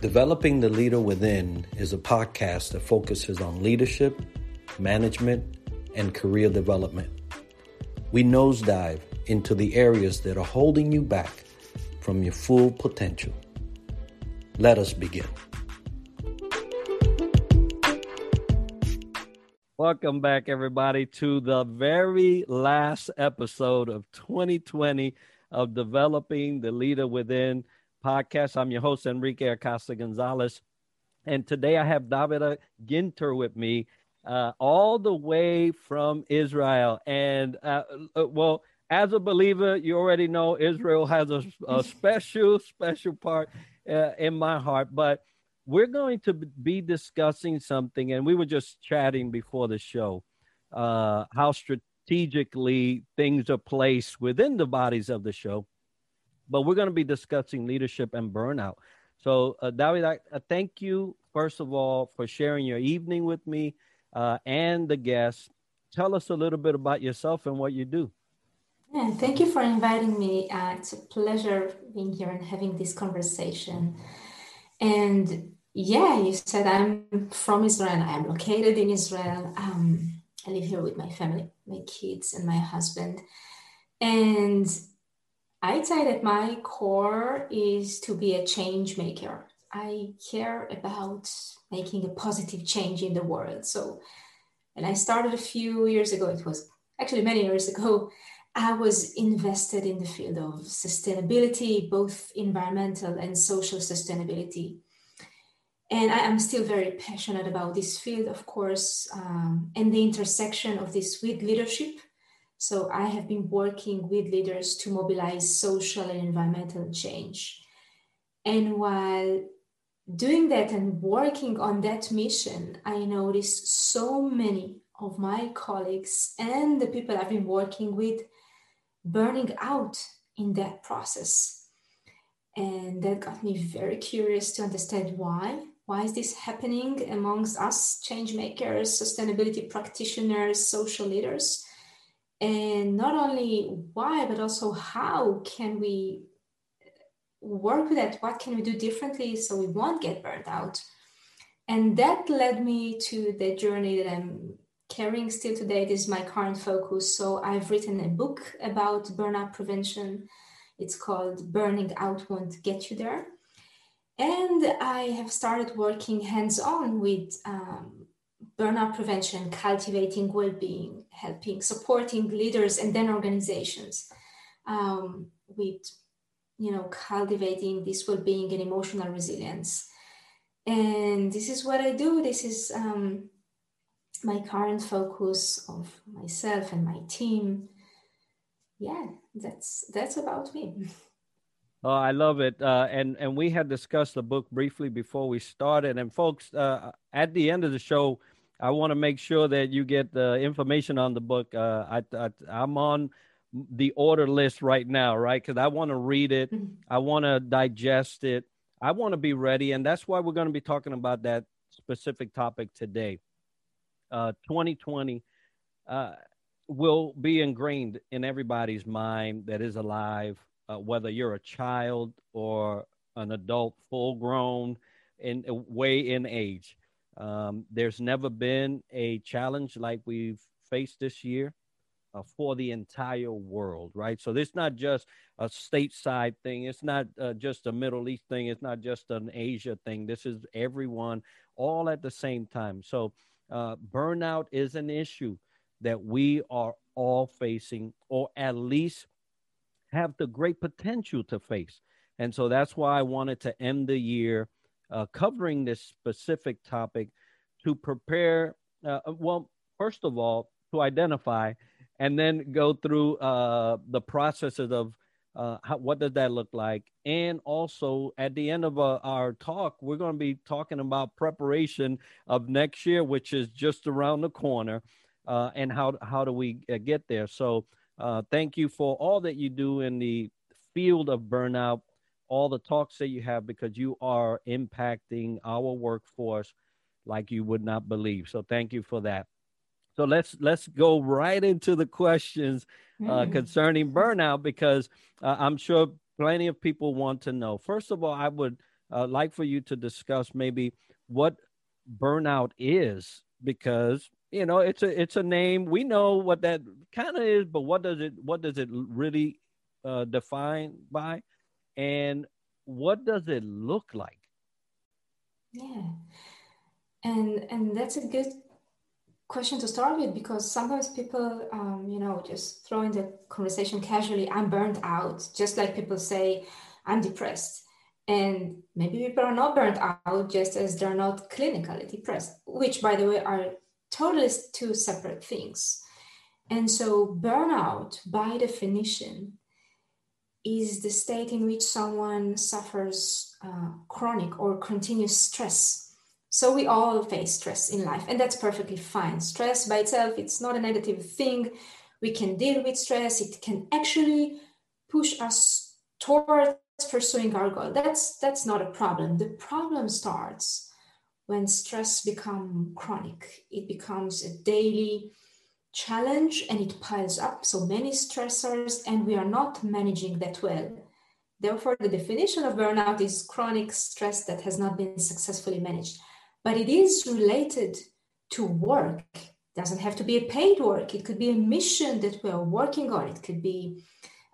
Developing the Leader Within is a podcast that focuses on leadership, management, and career development. We nosedive into the areas that are holding you back from your full potential. Let us begin. Welcome back, everybody, to the very last episode of 2020 of Developing the Leader Within podcast. I'm your host, Enrique Acosta-Gonzalez, and today I have Davida Ginter with me all the way from Israel. And, well, as a believer, you already know Israel has a special part in my heart, but we're going to be discussing something, and we were just chatting before the show, how strategically things are placed within the bodies of the show, but we're going to be discussing leadership and burnout. So, David, I thank you, first of all, for sharing your evening with me and the guests. Tell us a little bit about yourself and what you do. Yeah, thank you for inviting me. It's a pleasure being here and having this conversation. And yeah, you said I'm from Israel. I'm located in Israel. I live here with my family, my kids, and my husband. And I'd say that my core is to be a change maker. I care about making a positive change in the world. So, and I started a few years ago. It was actually many years ago. I was invested in the field of sustainability, both environmental and social sustainability. And I am still very passionate about this field, of course, and the intersection of this with leadership. So I have been working with leaders to mobilize social and environmental change. And while doing that and working on that mission, I noticed so many of my colleagues and the people I've been working with burning out in that process. And that got me very curious to understand why is this happening amongst us change makers, sustainability practitioners, social leaders? And not only why, but also how can we work with that? What can we do differently so we won't get burnt out? And that led me to the journey that I'm carrying still today. This is my current focus. So I've written a book about burnout prevention. It's called Burning Out Won't Get You There. And I have started working hands-on with burnout prevention, cultivating well-being, helping, supporting leaders and then organizations with, cultivating this well-being and emotional resilience. And this is what I do. This is my current focus of myself and my team. Yeah, that's about me. Oh, I love it. And we had discussed the book briefly before we started. And folks, at the end of the show, I want to make sure that you get the information on the book. I'm on the order list right now, right? Because I want to read it. Mm-hmm. I want to digest it. I want to be ready. And that's why we're going to be talking about that specific topic today. 2020 will be ingrained in everybody's mind that is alive, whether you're a child or an adult, full grown and way in age. There's never been a challenge like we've faced this year for the entire world, right? So this is not just a stateside thing. It's not just a Middle East thing. It's not just an Asia thing. This is everyone all at the same time. So burnout is an issue that we are all facing, or at least have the great potential to face. And so that's why I wanted to end the year covering this specific topic to prepare, first of all, to identify and then go through the processes of what does that look like? And also at the end of our talk, we're going to be talking about preparation of next year, which is just around the corner, and how do we get there? So thank you for all that you do in the field of burnout, all the talks that you have, because you are impacting our workforce like you would not believe. So thank you for that. So let's go right into the questions concerning burnout, because I'm sure plenty of people want to know. First of all, I would like for you to discuss maybe what burnout is, because, you know, it's a name. We know what that kind of is, but what does it really define by, and what does it look like? Yeah, and that's a good question to start with, because sometimes people, just throw in the conversation casually, I'm burnt out, just like people say, I'm depressed. And maybe people are not burnt out, just as they're not clinically depressed, which, by the way, are totally two separate things. And so burnout, by definition, is the state in which someone suffers chronic or continuous stress. So we all face stress in life, and that's perfectly fine. Stress by itself, it's not a negative thing. We can deal with stress. It can actually push us towards pursuing our goal. That's not a problem. The problem starts when stress becomes chronic. It becomes a daily challenge, and it piles up, so many stressors, and we are not managing that well. Therefore, the definition of burnout is chronic stress that has not been successfully managed. But it is related to work. It doesn't have to be a paid work. It could be a mission that we are working on. It could be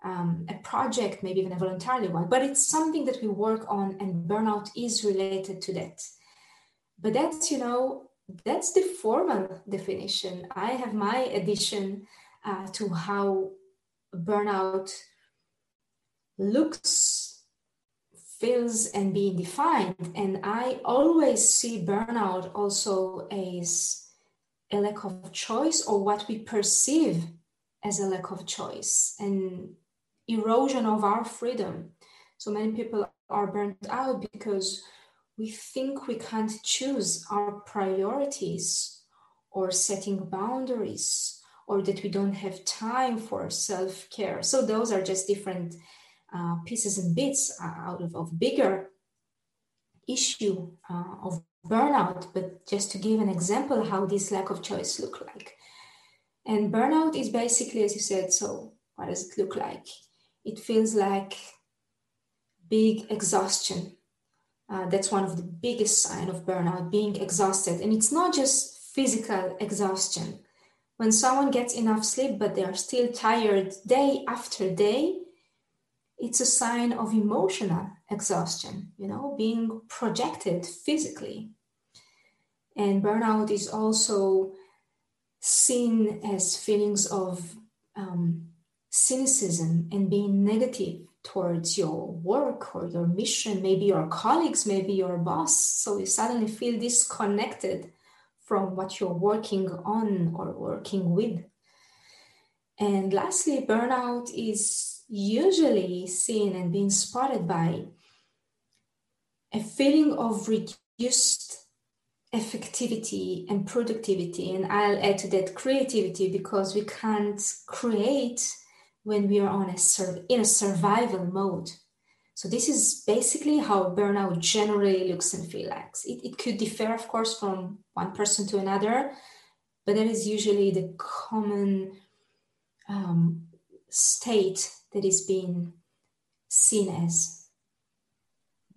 a project, maybe even a voluntary one, but it's something that we work on, and burnout is related to that. But that's the formal definition. I have my addition to how burnout looks, feels, and being defined. And I always see burnout also as a lack of choice, or what we perceive as a lack of choice, and erosion of our freedom. So many people are burnt out because we think we can't choose our priorities, or setting boundaries, or that we don't have time for self-care. So those are just different pieces and bits out of bigger issue of burnout. But just to give an example how this lack of choice look like. And burnout is basically, as you said, so what does it look like? It feels like big exhaustion. That's one of the biggest signs of burnout, being exhausted. And it's not just physical exhaustion. When someone gets enough sleep, but they are still tired day after day, it's a sign of emotional exhaustion, being projected physically. And burnout is also seen as feelings of cynicism and being negative towards your work or your mission, maybe your colleagues, maybe your boss. So you suddenly feel disconnected from what you're working on or working with. And lastly, burnout is usually seen and being spotted by a feeling of reduced effectivity and productivity. And I'll add to that creativity, because we can't create when we are in a survival mode. So this is basically how burnout generally looks and feels like. It could differ, of course, from one person to another, but that is usually the common state that is being seen as.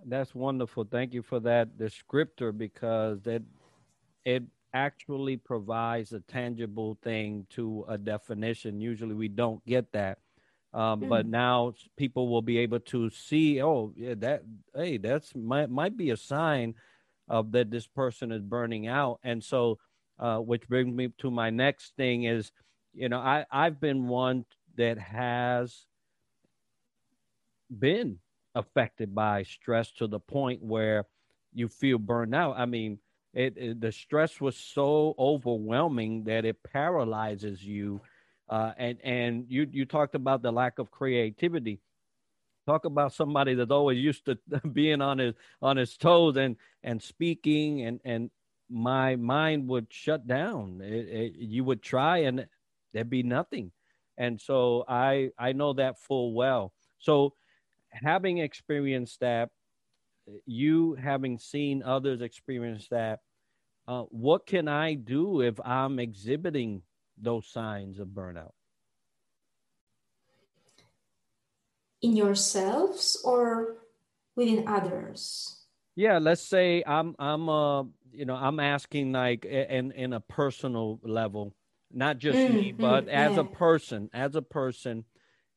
That's wonderful. Thank you for that descriptor, because it actually provides a tangible thing to a definition. Usually we don't get that, but now people will be able to see, that's might be a sign of that this person is burning out. And so, which brings me to my next thing is, I've been one that has been affected by stress to the point where you feel burned out. I mean, the stress was so overwhelming that it paralyzes you. And you talked about the lack of creativity. Talk about somebody that's always used to being on his toes and speaking, and my mind would shut down. You would try and there'd be nothing. And so I know that full well. So having experienced that, you having seen others experience that, what can I do if I'm exhibiting those signs of burnout? In yourselves or within others? Yeah, let's say I'm asking like in a personal level, not just me, but as a person,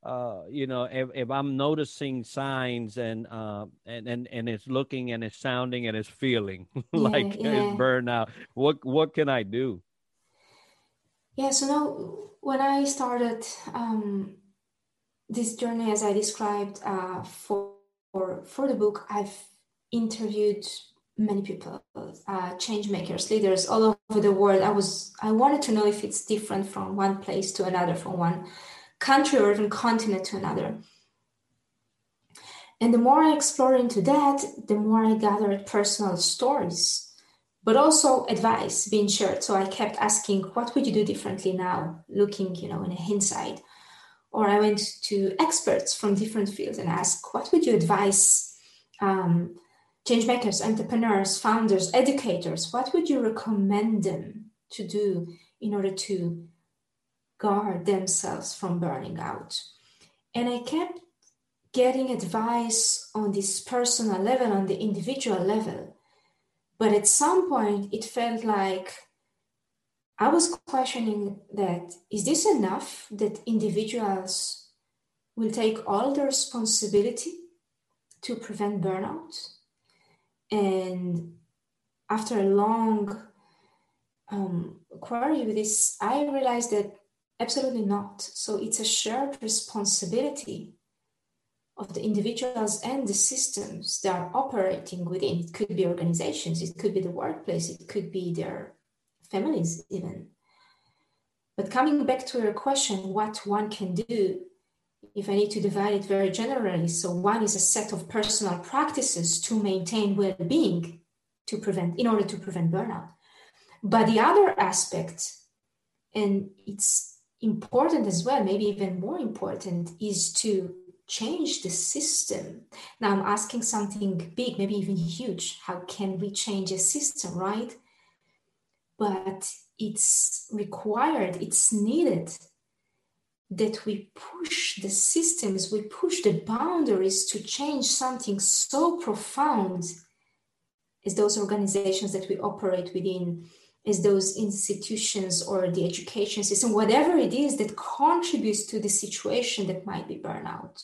if I'm noticing signs and it's looking and it's sounding and it's feeling like it's burnout, what can I do? Yeah, so now when I started this journey, as I described for the book, I've interviewed many people, change makers, leaders all over the world. I wanted to know if it's different from one place to another, from one country or even continent to another. And the more I explored into that, the more I gathered personal stories, but also advice being shared. So I kept asking, what would you do differently now? Looking, in a hindsight. Or I went to experts from different fields and asked, what would you advise changemakers, entrepreneurs, founders, educators, what would you recommend them to do in order to guard themselves from burning out? And I kept getting advice on this personal level, on the individual level. But at some point, it felt like I was questioning that, is this enough that individuals will take all the responsibility to prevent burnout? And after a long query with this, I realized that absolutely not. So it's a shared responsibility of the individuals and the systems they are operating within. It could be organizations, it could be the workplace, it could be their families even. But coming back to your question, what one can do, if I need to divide it very generally, so one is a set of personal practices to maintain well-being in order to prevent burnout. But the other aspect, and it's important as well, maybe even more important, is to change the system. Now I'm asking something big, maybe even huge. How can we change a system, right? But it's required, it's needed that we push the systems, we push the boundaries to change something so profound as those organizations that we operate within, as those institutions or the education system, whatever it is that contributes to the situation that might be burnout.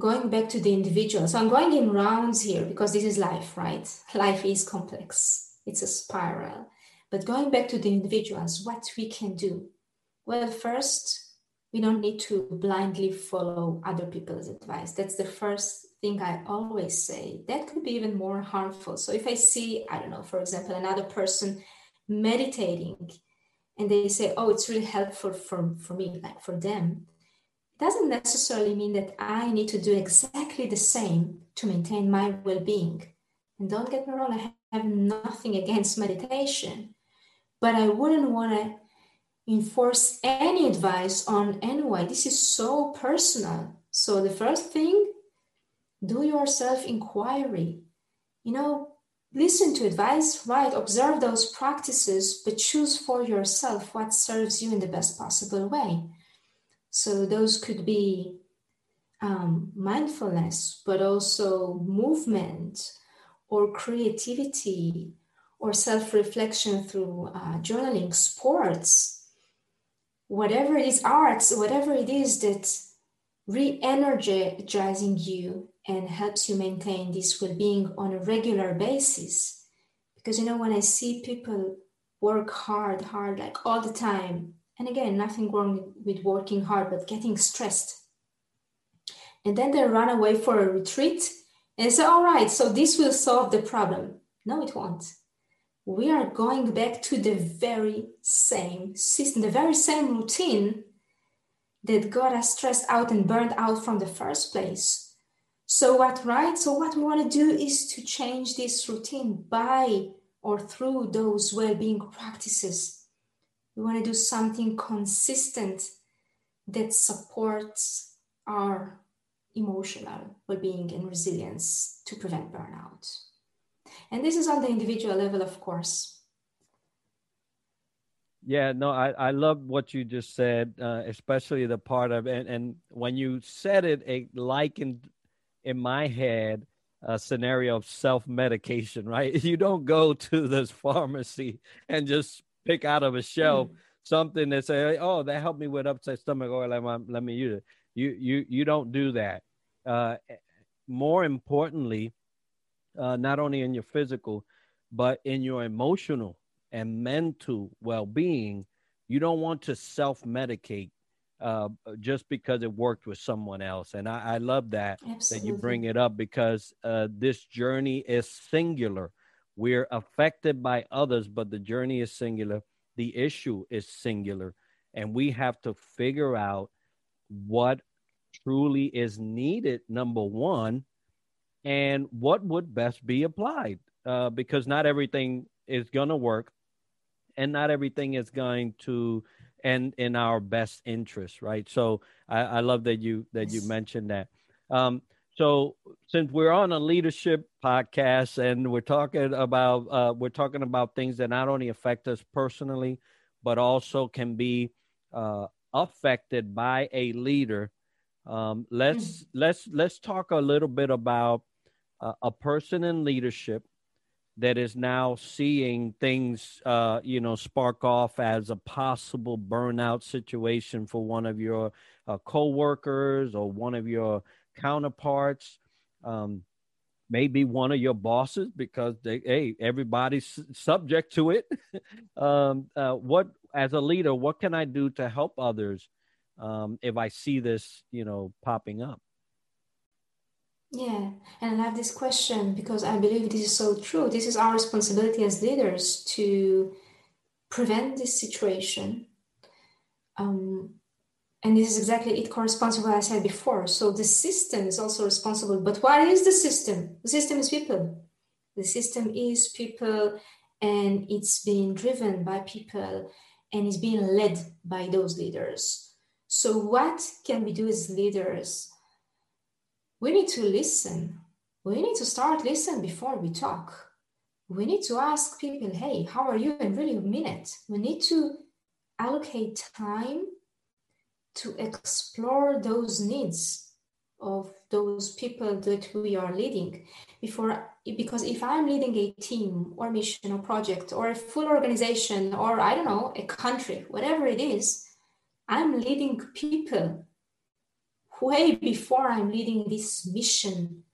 Going back to the individual. So I'm going in rounds here because this is life, right? Life is complex. It's a spiral. But going back to the individuals, what we can do? Well, first, we don't need to blindly follow other people's advice. That's the first thing I always say. That could be even more harmful. So if I see, I don't know, for example, another person meditating and they say, oh, it's really helpful for me, like for them, it doesn't necessarily mean that I need to do exactly the same to maintain my well-being. And don't get me wrong, I have nothing against meditation, but I wouldn't want to enforce any advice on anyone. This is so personal. So the first thing, do your self-inquiry. Listen to advice, right? Observe those practices, but choose for yourself what serves you in the best possible way. So those could be mindfulness, but also movement or creativity or self-reflection through journaling, sports, whatever it is, arts, whatever it is that's re-energizing you and helps you maintain this well-being on a regular basis. Because, when I see people work hard, like all the time, and again, nothing wrong with working hard, but getting stressed. And then they run away for a retreat and say, all right, so this will solve the problem. No, it won't. We are going back to the very same system, the very same routine that got us stressed out and burned out from the first place. So what we want to do is to change this routine by or through those well-being practices. We want to do something consistent that supports our emotional well-being and resilience to prevent burnout. And this is on the individual level, of course. Yeah, no, I love what you just said, especially the part of, and when you said it likened in my head scenario of self-medication, right? You don't go to this pharmacy and just pick out of a shelf something that say, oh, that helped me with upset stomach or let me use it. You don't do that. More importantly, not only in your physical, but in your emotional and mental well-being, you don't want to self-medicate just because it worked with someone else. And I love that, Absolutely. That you bring it up, because this journey is singular. We're affected by others, but the journey is singular. The issue is singular. And we have to figure out what truly is needed, number one, and what would best be applied, because not everything is going to work and not everything is going to end in our best interest, right? So I love that you mentioned that. So since we're on a leadership podcast and we're talking about things that not only affect us personally, but also can be affected by a leader, let's talk a little bit about a person in leadership that is now seeing things, spark off as a possible burnout situation for one of your coworkers or one of your counterparts, maybe one of your bosses, because everybody's subject to it. As a leader, what can I do to help others if I see this, popping up? Yeah, and I love this question because I believe this is so true. This is our responsibility as leaders to prevent this situation. And this is exactly, it corresponds to what I said before. So the system is also responsible. But what is the system? The system is people. The system is people, and it's being driven by people, and it's being led by those leaders. So what can we do as leaders? We need to listen. We need to start listening before we talk. We need to ask people, hey, how are you? And really mean it. We need to allocate time to explore those needs of those people that we are leading because if I'm leading a team or mission or project or a full organization or I don't know, a country, whatever it is, I'm leading people way before I'm leading this mission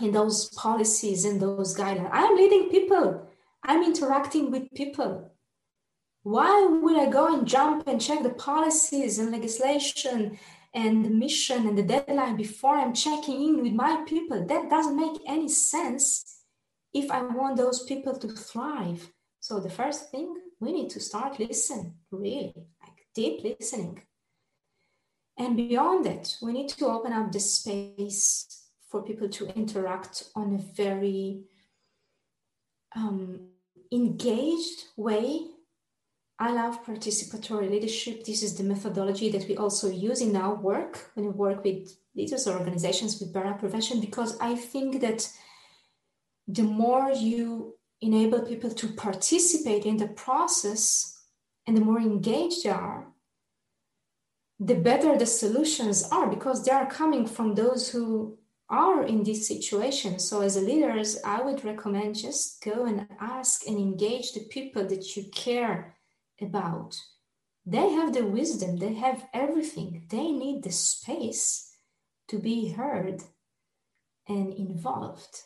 and those policies and those guidelines. I'm leading people. I'm interacting with people. Why would I go and jump and check the policies and legislation and the mission and the deadline before I'm checking in with my people? That doesn't make any sense if I want those people to thrive. So the first thing, we need to start listening, really, like deep listening. And beyond that, we need to open up the space for people to interact on a very engaged way. I love participatory leadership. This is the methodology that we also use in our work when we work with leaders or organizations with burnout prevention, because I think that the more you enable people to participate in the process and the more engaged they are, the better the solutions are, because they are coming from those who are in this situation. So as leaders, I would recommend just go and ask and engage the people that you care about. They have the wisdom, they have everything. They need the space to be heard and involved.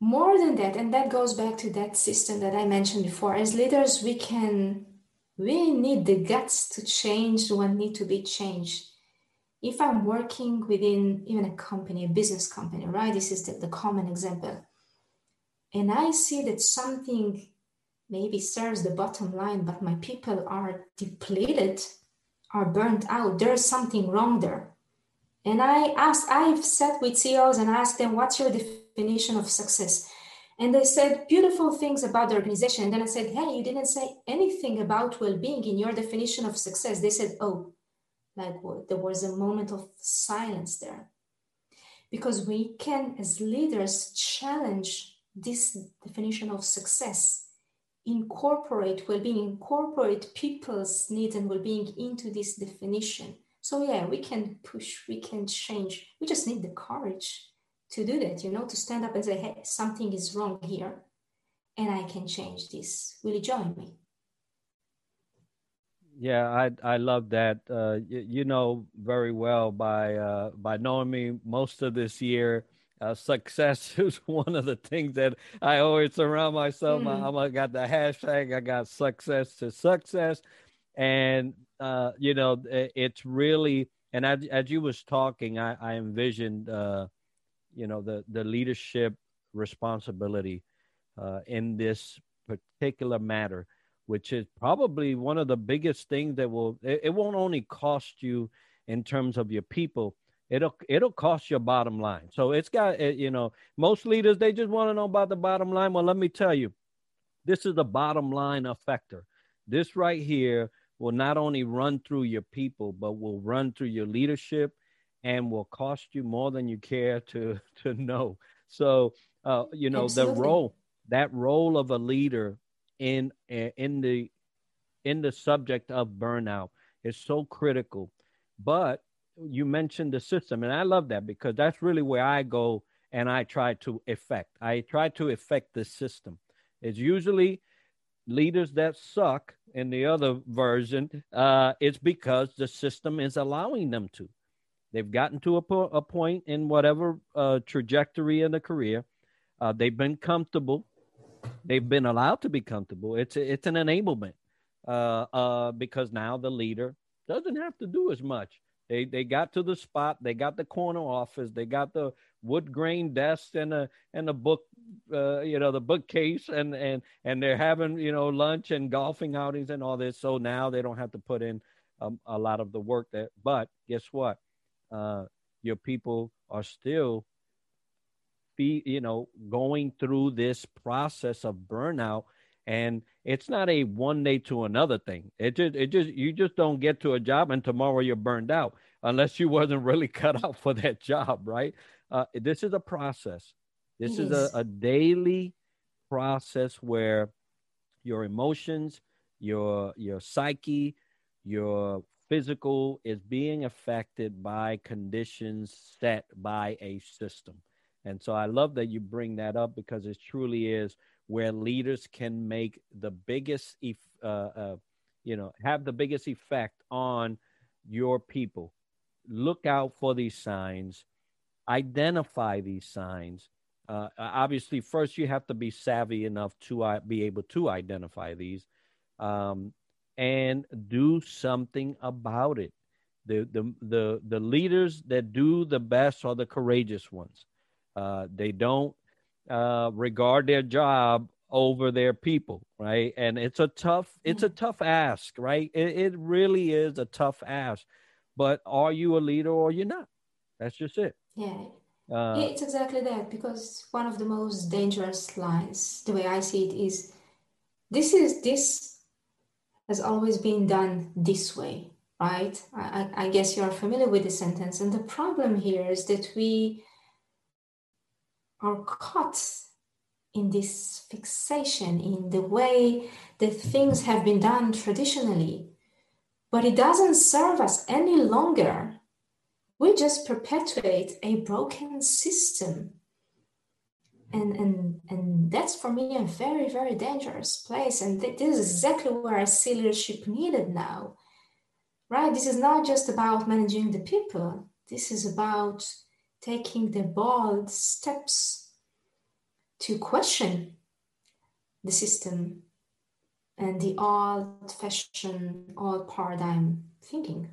More than that, and that goes back to that system that I mentioned before, as leaders, we need the guts to change what needs to be changed. If I'm working within even a company, a business company, right? This is the common example. And I see that something maybe serves the bottom line, but my people are depleted, are burnt out. There's something wrong there. And I've sat with CEOs and asked them, what's your definition of success? And they said beautiful things about the organization. And then I said, hey, you didn't say anything about well-being in your definition of success. They said, oh, like what? There was a moment of silence there. Because we can, as leaders, challenge this definition of success. Incorporate well-being, incorporate people's needs and well-being into this definition. So yeah, we can push, we can change. We just need the courage to do that, you know, to stand up and say, hey, something is wrong here and I can change this. Will you join me? Yeah, I love that. You know very well by knowing me most of this year, success is one of the things that I always surround myself. I got the hashtag. I got success to success. And, you know, it's really, and as you was talking, I envisioned, you know, the leadership responsibility in this particular matter, which is probably one of the biggest things that it won't only cost you in terms of your people, it'll cost your bottom line. So it's got, you know, most leaders, they just want to know about the bottom line. Well, let me tell you, this is the bottom line effector. This right here will not only run through your people, but will run through your leadership and will cost you more than you care to know. So, you know, Absolutely. that role of a leader in the subject of burnout is so critical. But you mentioned the system, and I love that because that's really where I go and I try to affect the system. It's usually leaders that suck in the other version. It's because the system is allowing them to. They've gotten to a point in whatever trajectory in the career. They've been comfortable. They've been allowed to be comfortable. It's an enablement because now the leader doesn't have to do as much. They got to the spot. They got the corner office. They got the wood grain desk and a book, you know, the bookcase, and they're having, you know, lunch and golfing outings and all this. So now they don't have to put in a lot of the work there. But guess what? Your people are still going through this process of burnout, and it's not a one day to another thing. You just don't get to a job and tomorrow you're burned out unless you wasn't really cut out for that job, right? This is a process. This is a daily process where your emotions, your psyche, your physical is being affected by conditions set by a system. And so I love that you bring that up because it truly is where leaders can make the biggest, have the biggest effect on your people. Look out for these signs, identify these signs. Obviously, first you have to be savvy enough to be able to identify these and do something about it. The leaders that do the best are the courageous ones. They don't regard their job over their people, right? And it's a tough ask, right? It really is a tough ask. But are you a leader or you're not? That's just it. Yeah, it's exactly that. Because one of the most dangerous lines, the way I see it, is this has always been done this way, right? I guess you are familiar with the sentence. And the problem here is that we are caught in this fixation in the way that things have been done traditionally, but it doesn't serve us any longer. We just perpetuate a broken system. And that's for me a very, very dangerous place. And this is exactly where I see leadership needed now, right? This is not just about managing the people. This is about taking the bold steps to question the system and the old-fashioned, old paradigm thinking.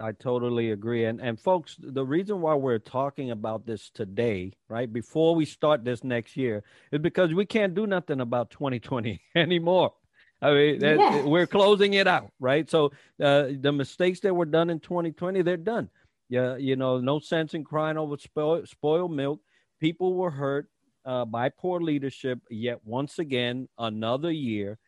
I totally agree. And folks, the reason why we're talking about this today, right, before we start this next year, is because we can't do nothing about 2020 anymore. I mean, We're closing it out, right? So the mistakes that were done in 2020, they're done. Yeah, you know, no sense in crying over spoiled milk. People were hurt by poor leadership. Yet once again, another year.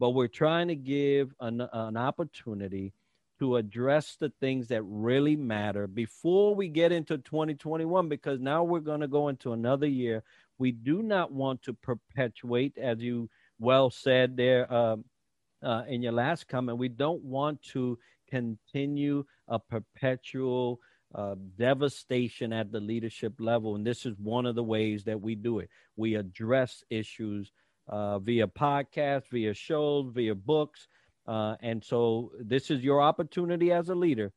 But we're trying to give an opportunity to address the things that really matter before we get into 2021, because now we're going to go into another year. We do not want to perpetuate, as you well said there in your last comment, we don't want to continue a perpetual devastation at the leadership level. And this is one of the ways that we do it. We address issues via podcasts, via shows, via books. And so this is your opportunity as a leader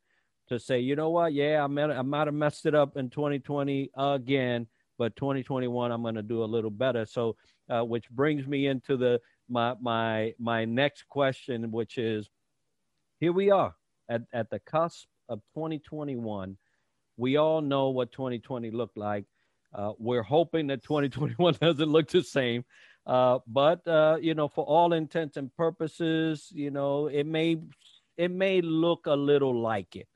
to say, you know what? Yeah, I might have messed it up in 2020 again, but 2021, I'm going to do a little better. So which brings me into my next question, which is, here we are at the cusp of 2021. We all know what 2020 looked like. We're hoping that 2021 doesn't look the same. But you know, for all intents and purposes, you know, it may look a little like it.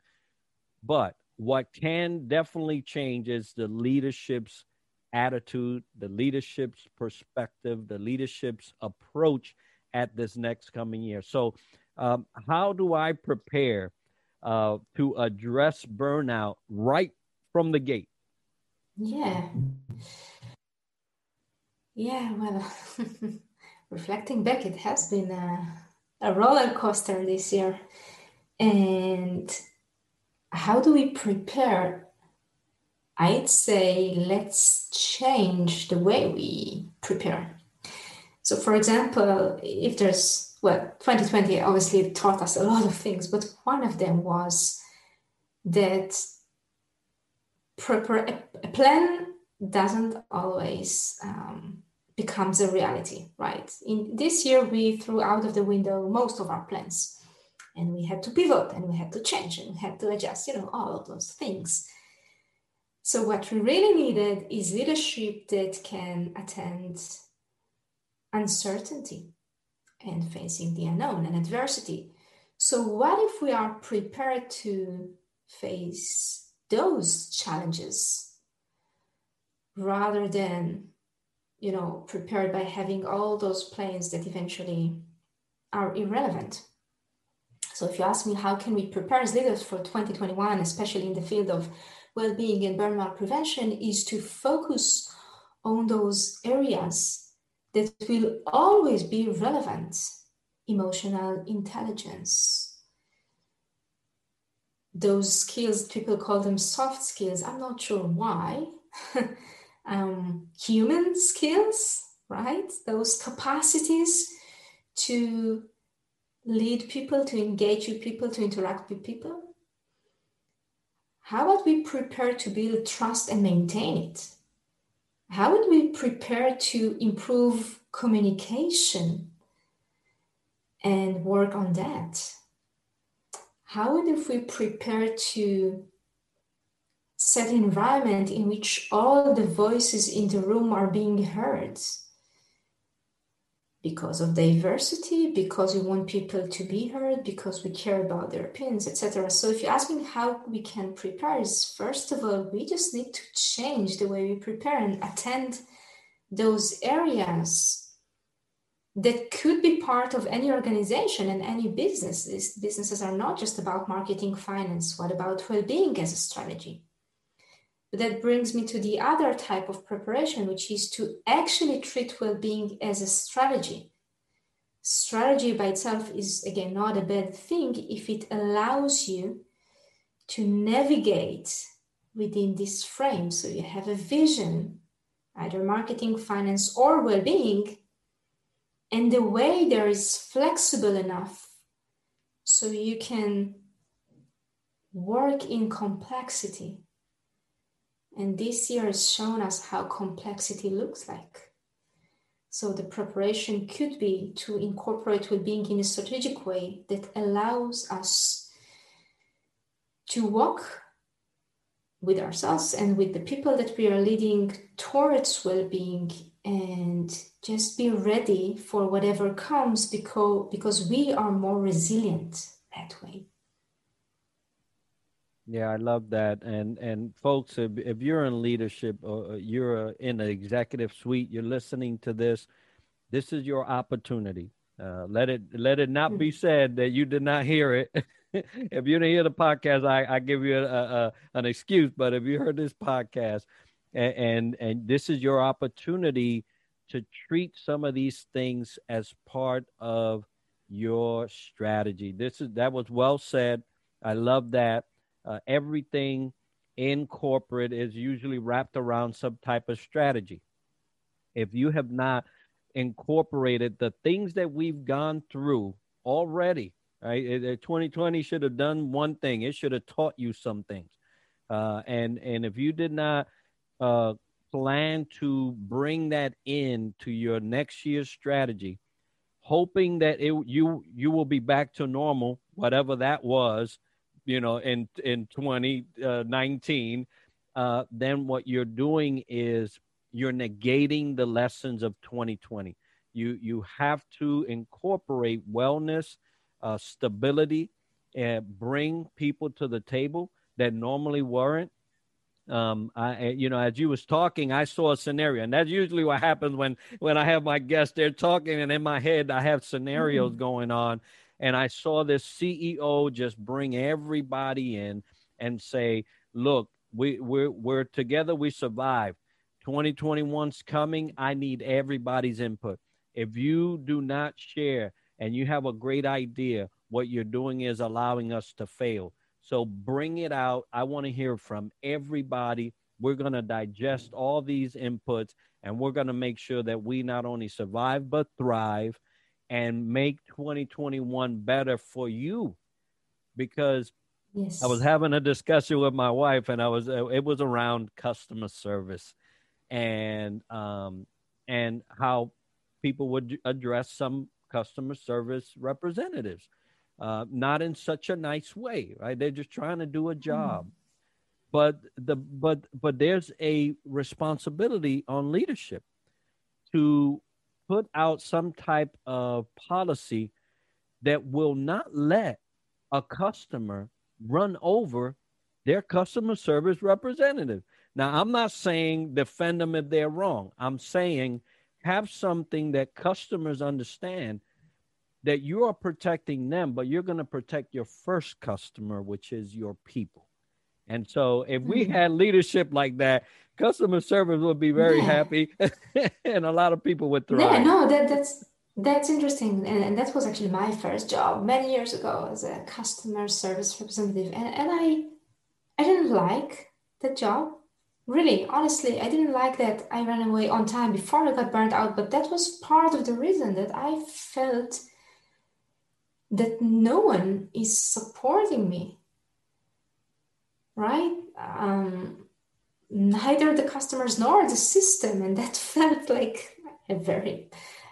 But what can definitely change is the leadership's attitude, the leadership's perspective, the leadership's approach at this next coming year. So how do I prepare to address burnout right from the gate? Yeah, well, reflecting back, it has been a roller coaster this year. And how do we prepare? I'd say let's change the way we prepare. So, for example, if there's, 2020 obviously taught us a lot of things, but one of them was that a plan doesn't always becomes a reality, right? In this year, we threw out of the window most of our plans, and we had to pivot, and we had to change, and we had to adjust, all of those things. So what we really needed is leadership that can attend uncertainty and facing the unknown and adversity. So what if we are prepared to face those challenges, rather than, prepared by having all those plans that eventually are irrelevant? So if you ask me, how can we prepare as leaders for 2021, especially in the field of well-being and burnout prevention, is to focus on those areas that will always be relevant: emotional intelligence, those skills, people call them soft skills. I'm not sure why. Human skills, right? Those capacities to lead people, to engage with people, to interact with people. How would we prepare to build trust and maintain it? How would we prepare to improve communication and work on that? How would we prepare to set an environment in which all the voices in the room are being heard? Because of diversity, because we want people to be heard, because we care about their opinions, etc. So if you ask me how we can prepare, is first of all, we just need to change the way we prepare and attend those areas that could be part of any organization and any business. These businesses are not just about marketing, finance. What about well-being as a strategy? That brings me to the other type of preparation, which is to actually treat well-being as a strategy. Strategy by itself is, again, not a bad thing if it allows you to navigate within this frame. So you have a vision, either marketing, finance, or well-being, and the way there is flexible enough so you can work in complexity. And this year has shown us how complexity looks like. So the preparation could be to incorporate well-being in a strategic way that allows us to walk with ourselves and with the people that we are leading towards well-being, and just be ready for whatever comes, because we are more resilient that way. Yeah, I love that. And folks, if you're in leadership or you're in the executive suite, you're listening to this, this is your opportunity. Let it not be said that you did not hear it. If you didn't hear the podcast, I give you an excuse. But if you heard this podcast, and this is your opportunity to treat some of these things as part of your strategy. That was well said. I love that. Everything in corporate is usually wrapped around some type of strategy. If you have not incorporated the things that we've gone through already, right? 2020 should have done one thing. It should have taught you some things. And if you did not plan to bring that in to your next year's strategy, hoping that you will be back to normal, whatever that was, you know, in 2019, then what you're doing is you're negating the lessons of 2020. You have to incorporate wellness, stability, and bring people to the table that normally weren't. As you was talking, I saw a scenario, and that's usually what happens when I have my guests, they're talking and in my head, I have scenarios going on. And I saw this CEO just bring everybody in and say, look, we're together. We survived. 2021's coming. I need everybody's input. If you do not share and you have a great idea, what you're doing is allowing us to fail. So bring it out. I want to hear from everybody. We're going to digest all these inputs, and we're going to make sure that we not only survive but thrive and make 2021 better for you. Because yes. I was having a discussion with my wife, and it was around customer service and how people would address some customer service representatives. Not in such a nice way, right? They're just trying to do a job, but there's a responsibility on leadership to put out some type of policy that will not let a customer run over their customer service representative. Now, I'm not saying defend them if they're wrong. I'm saying have something that customers understand that you are protecting them, but you're going to protect your first customer, which is your people. And so if we had leadership like that, customer service would be very happy and a lot of people would thrive. Yeah, no, that's interesting. And that was actually my first job many years ago as a customer service representative. And I didn't like that job. Really, honestly, I didn't like that I ran away on time before I got burnt out, but that was part of the reason that I felt that no one is supporting me, right? Neither the customers nor the system, and that felt like a very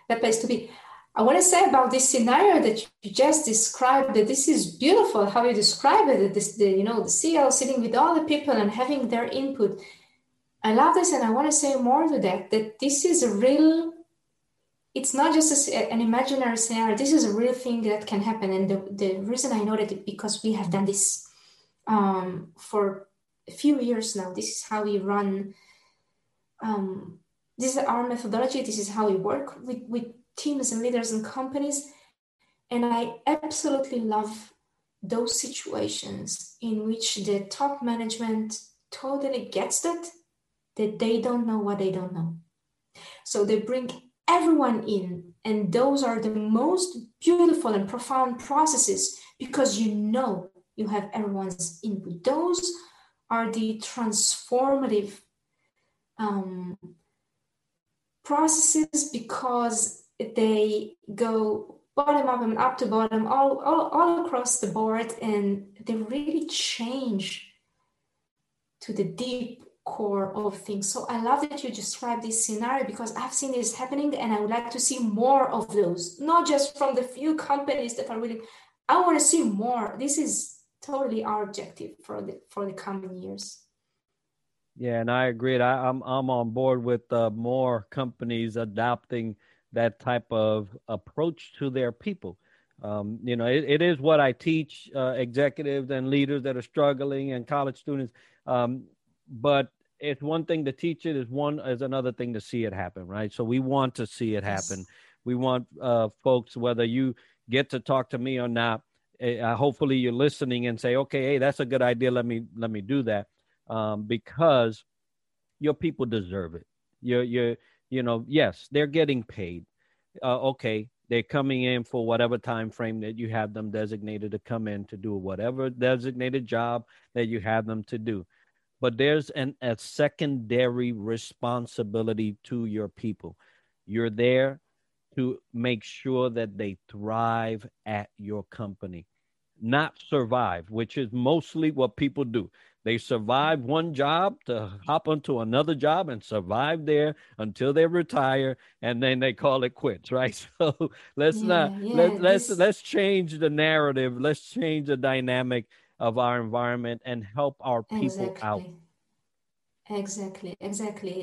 bad place to be. I want to say about this scenario that you just described, that this is beautiful how you describe it, that this, the CEO sitting with all the people and having their input. I love this, and I want to say more to that this is a real. It's not just an imaginary scenario. This is a real thing that can happen. And the reason I know that is because we have done this for a few years now. This is how we run. This is our methodology. This is how we work with teams and leaders and companies. And I absolutely love those situations in which the top management totally gets that they don't know what they don't know. So they bring everyone in, and those are the most beautiful and profound processes, because you have everyone's input. Those are the transformative processes, because they go bottom up and up to bottom, all across the board, and they really change to the deep core of things. So I love that you described this scenario, because I've seen this happening, and I would like to see more of those, not just from the few companies that are willing. I want to see more. This is totally our objective for the coming years. Yeah, and I agree. I'm on board with more companies adopting that type of approach to their people. It is what I teach executives and leaders that are struggling, and college students. But it's one thing to teach it, is another thing to see it happen, right? So we want to see it happen. Yes. We want folks, whether you get to talk to me or not, hopefully you're listening and say, okay, hey, that's a good idea. Let me do that, because your people deserve it. Yes, they're getting paid. Okay, They're coming in for whatever time frame that you have them designated to come in to do whatever designated job that you have them to do. But there's a secondary responsibility to your people. You're there to make sure that they thrive at your company, not survive, which is mostly what people do. They survive one job to hop onto another job and survive there until they retire, and then they call it quits, right? So let's change the narrative. Let's change the dynamic of our environment and help our people out. Exactly.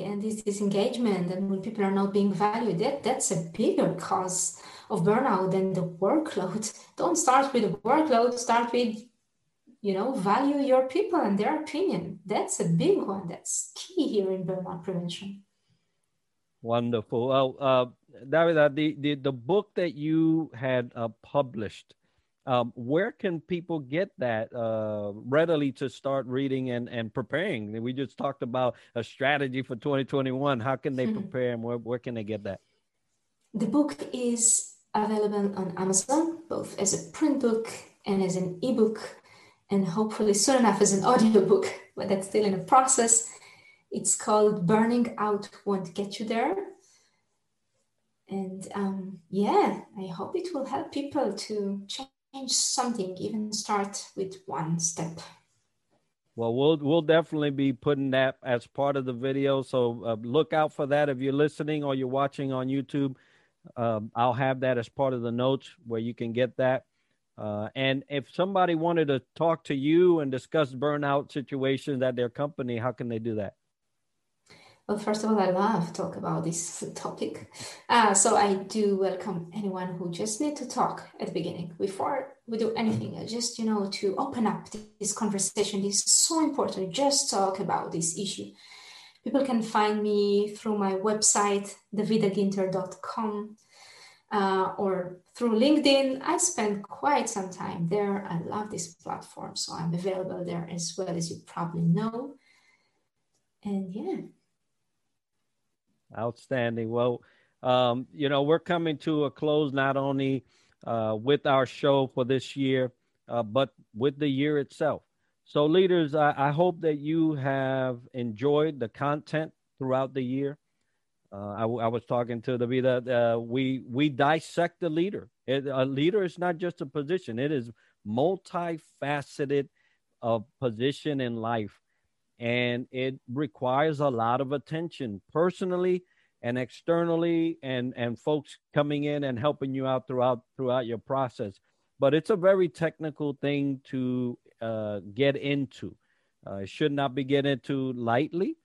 And this disengagement, and when people are not being valued, that's a bigger cause of burnout than the workload. Don't start with the workload, start with, value your people and their opinion. That's a big one. That's key here in burnout prevention. Wonderful. Well, Davida, the book that you had published, where can people get that readily to start reading and preparing? We just talked about a strategy for 2021. How can they prepare, and where can they get that? The book is available on Amazon, both as a print book and as an ebook, and hopefully soon enough as an audiobook, but that's still in the process. It's called Burning Out Won't Get You There. And I hope it will help people to change something, even start with one step. Well, we'll definitely be putting that as part of the video. So look out for that. If you're listening or you're watching on YouTube, I'll have that as part of the notes where you can get that. And if somebody wanted to talk to you and discuss burnout situations at their company, how can they do that? Well, first of all, I love talk about this topic. So I do welcome anyone who just need to talk at the beginning. Before we do anything, just, to open up this conversation. This is so important. Just talk about this issue. People can find me through my website, davidaginter.com, or through LinkedIn. I spend quite some time there. I love this platform. So I'm available there as well, as you probably know. And outstanding. Well, we're coming to a close, not only with our show for this year, but with the year itself. So leaders, I hope that you have enjoyed the content throughout the year. I was talking to Davida, we dissect the leader. A leader is not just a position. It is multifaceted position in life. And it requires a lot of attention personally and externally, and folks coming in and helping you out throughout your process. But it's a very technical thing to get into. It should not be getting into lightly.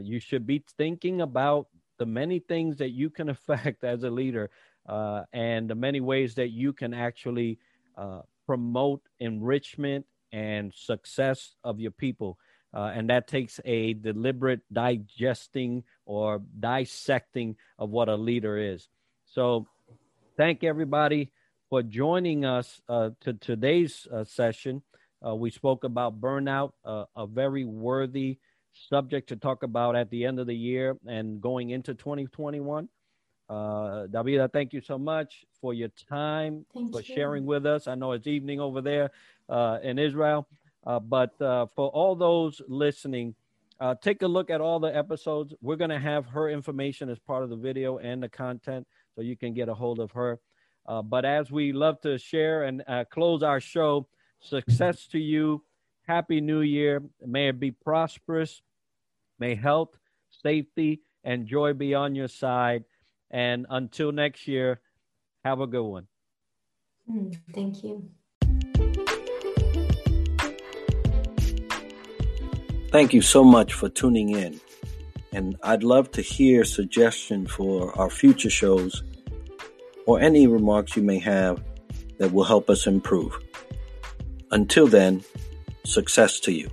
You should be thinking about the many things that you can affect as a leader, and the many ways that you can actually promote enrichment and success of your people. And that takes a deliberate digesting or dissecting of what a leader is. So thank everybody for joining us to today's session. We spoke about burnout, a very worthy subject to talk about at the end of the year and going into 2021. Davida, thank you so much for your time, sharing with us. I know it's evening over there in Israel. But for all those listening, take a look at all the episodes. We're going to have her information as part of the video and the content, so you can get a hold of her. But as we love to share and close our show, success to you. Happy New Year. May it be prosperous. May health, safety, and joy be on your side. And until next year, have a good one. Thank you. Thank you so much for tuning in. And I'd love to hear suggestions for our future shows or any remarks you may have that will help us improve. Until then, success to you.